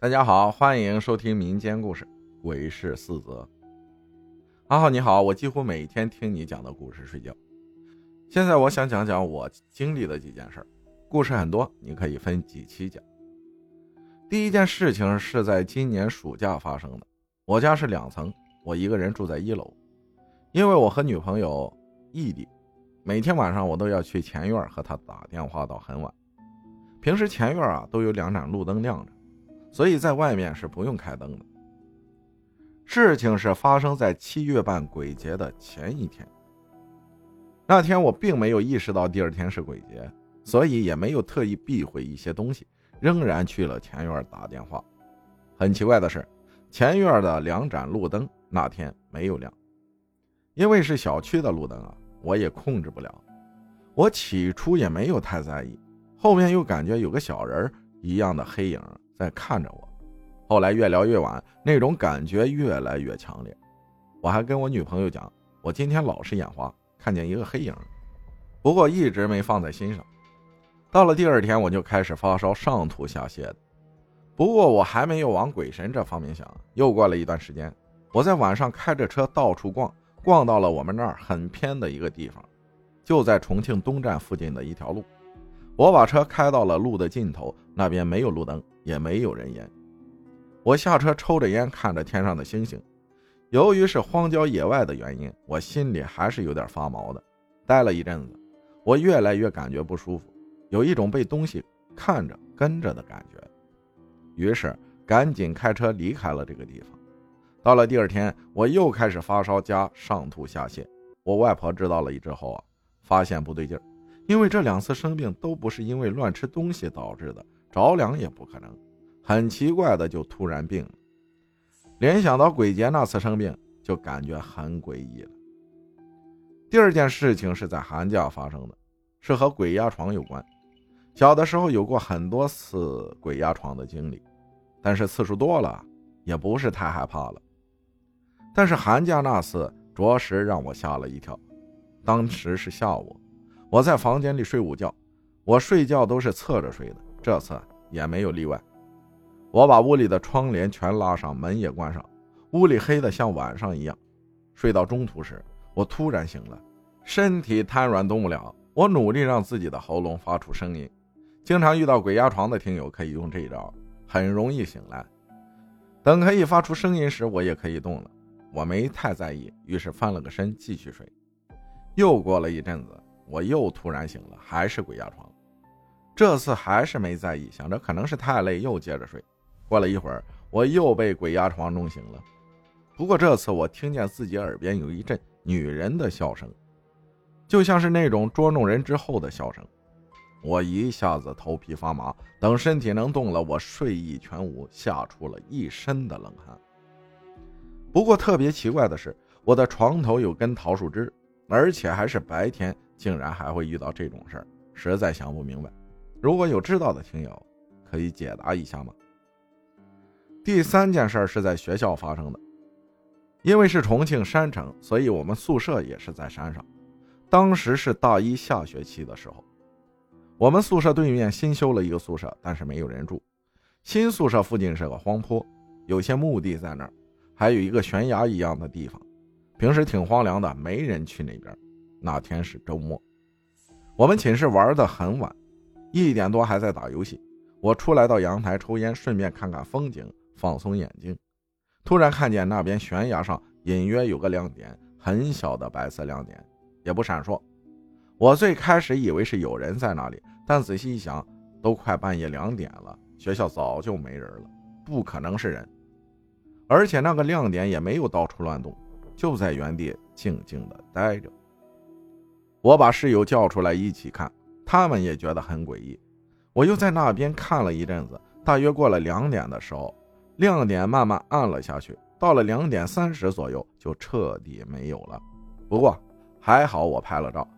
大家好，欢迎收听民间故事《鬼市四则》。阿浩你好，我几乎每天听你讲的故事睡觉。现在我想讲讲我经历的几件事，故事很多，你可以分几期讲。第一件事情是在今年暑假发生的。我家是2层，我一个人住在1楼，因为我和女朋友异地，每天晚上我都要去前院和她打电话到很晚。平时前院都有2盏路灯亮着，所以在外面是不用开灯的。事情是发生在7月半鬼节的前一天。那天我并没有意识到第二天是鬼节，所以也没有特意避讳一些东西，仍然去了前院打电话。很奇怪的是，前院的2盏路灯那天没有亮，因为是小区的路灯我也控制不了。我起初也没有太在意，后面又感觉有个小人一样的黑影在看着我，后来越聊越晚，那种感觉越来越强烈。我还跟我女朋友讲，我今天老是眼花，看见一个黑影，不过一直没放在心上。到了第二天，我就开始发烧，上吐下泻的。不过我还没有往鬼神这方面想。又过了一段时间，我在晚上开着车到处逛，逛到了我们那儿很偏的一个地方，就在重庆东站附近的一条路。我把车开到了路的尽头，那边没有路灯，也没有人烟。我下车抽着烟，看着天上的星星。由于是荒郊野外的原因，我心里还是有点发毛的。待了一阵子，我越来越感觉不舒服，有一种被东西看着跟着的感觉。于是赶紧开车离开了这个地方。到了第二天，我又开始发烧加上吐下泻。我外婆知道了之后发现不对劲儿，因为这2次生病都不是因为乱吃东西导致的，着凉也不可能，很奇怪的就突然病了。联想到鬼节那次生病，就感觉很诡异了。第二件事情是在寒假发生的，是和鬼压床有关。小的时候有过很多次鬼压床的经历，但是次数多了也不是太害怕了。但是寒假那次着实让我吓了一跳。当时是下午，我在房间里睡午觉，我睡觉都是侧着睡的，这次也没有例外。我把屋里的窗帘全拉上，门也关上，屋里黑得像晚上一样。睡到中途时，我突然醒了，身体瘫软动不了，我努力让自己的喉咙发出声音。经常遇到鬼压床的听友可以用这一招，很容易醒来。等可以发出声音时，我也可以动了。我没太在意，于是翻了个身继续睡。又过了一阵子，我又突然醒了，还是鬼压床。这次还是没在意，想着可能是太累，又接着睡。过了一会儿，我又被鬼压床弄醒了。不过这次我听见自己耳边有一阵女人的笑声，就像是那种捉弄人之后的笑声。我一下子头皮发麻，等身体能动了，我睡意全无，吓出了一身的冷汗。不过特别奇怪的是，我的床头有根桃树枝，而且还是白天，竟然还会遇到这种事儿，实在想不明白。如果有知道的听友，可以解答一下吗？第3件事是在学校发生的。因为是重庆山城，所以我们宿舍也是在山上。当时是大1下学期的时候，我们宿舍对面新修了一个宿舍，但是没有人住。新宿舍附近是个荒坡，有些墓地在那儿，还有一个悬崖一样的地方，平时挺荒凉的，没人去那边。那天是周末，我们寝室玩得很晚，1点多还在打游戏。我出来到阳台抽烟，顺便看看风景，放松眼睛。突然看见那边悬崖上隐约有个亮点，很小的白色亮点，也不闪烁。我最开始以为是有人在那里，但仔细一想，都快半夜2点了，学校早就没人了，不可能是人。而且那个亮点也没有到处乱动，就在原地静静的待着。我把室友叫出来一起看，他们也觉得很诡异。我又在那边看了一阵子，大约过了2点的时候，亮点慢慢暗了下去，到了2点30左右就彻底没有了。不过还好我拍了照，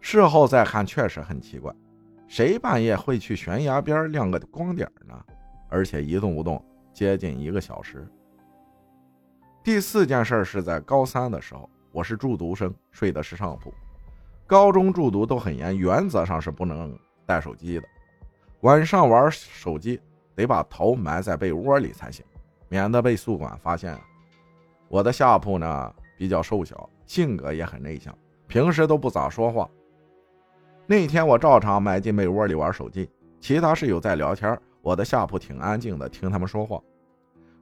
事后再看确实很奇怪，谁半夜会去悬崖边亮个光点呢？而且一动不动接近1个小时。第4件事是在高3的时候，我是住读生，睡的是上铺。高中住读都很严，原则上是不能带手机的，晚上玩手机得把头埋在被窝里才行，免得被宿管发现。我的下铺呢比较瘦小，性格也很内向，平时都不咋说话。那天我照常埋进被窝里玩手机，其他室友在聊天，我的下铺挺安静的，听他们说话。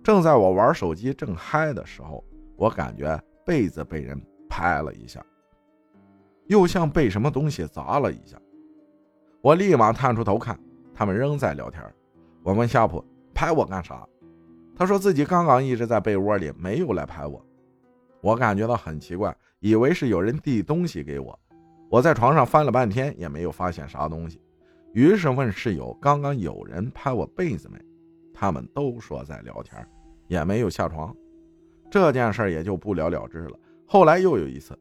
正在我玩手机正嗨的时候，我感觉被子被人拍了一下，又像被什么东西砸了一下。我立马探出头看，他们仍在聊天。我问下铺拍我干啥，他说自己刚刚一直在被窝里，没有来拍我。我感觉到很奇怪，以为是有人递东西给我。我在床上翻了半天也没有发现啥东西，于是问室友刚刚有人拍我被子没，他们都说在聊天，也没有下床。这件事也就不了了之了。后来又有一次，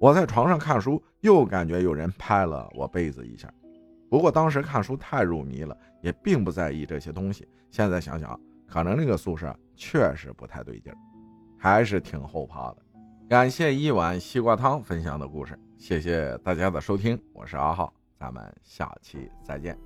我在床上看书，又感觉有人拍了我被子一下。不过当时看书太入迷了，也并不在意这些东西。现在想想，可能那个宿舍确实不太对劲儿，还是挺后怕的。感谢一碗西瓜汤分享的故事，谢谢大家的收听，我是阿浩，咱们下期再见。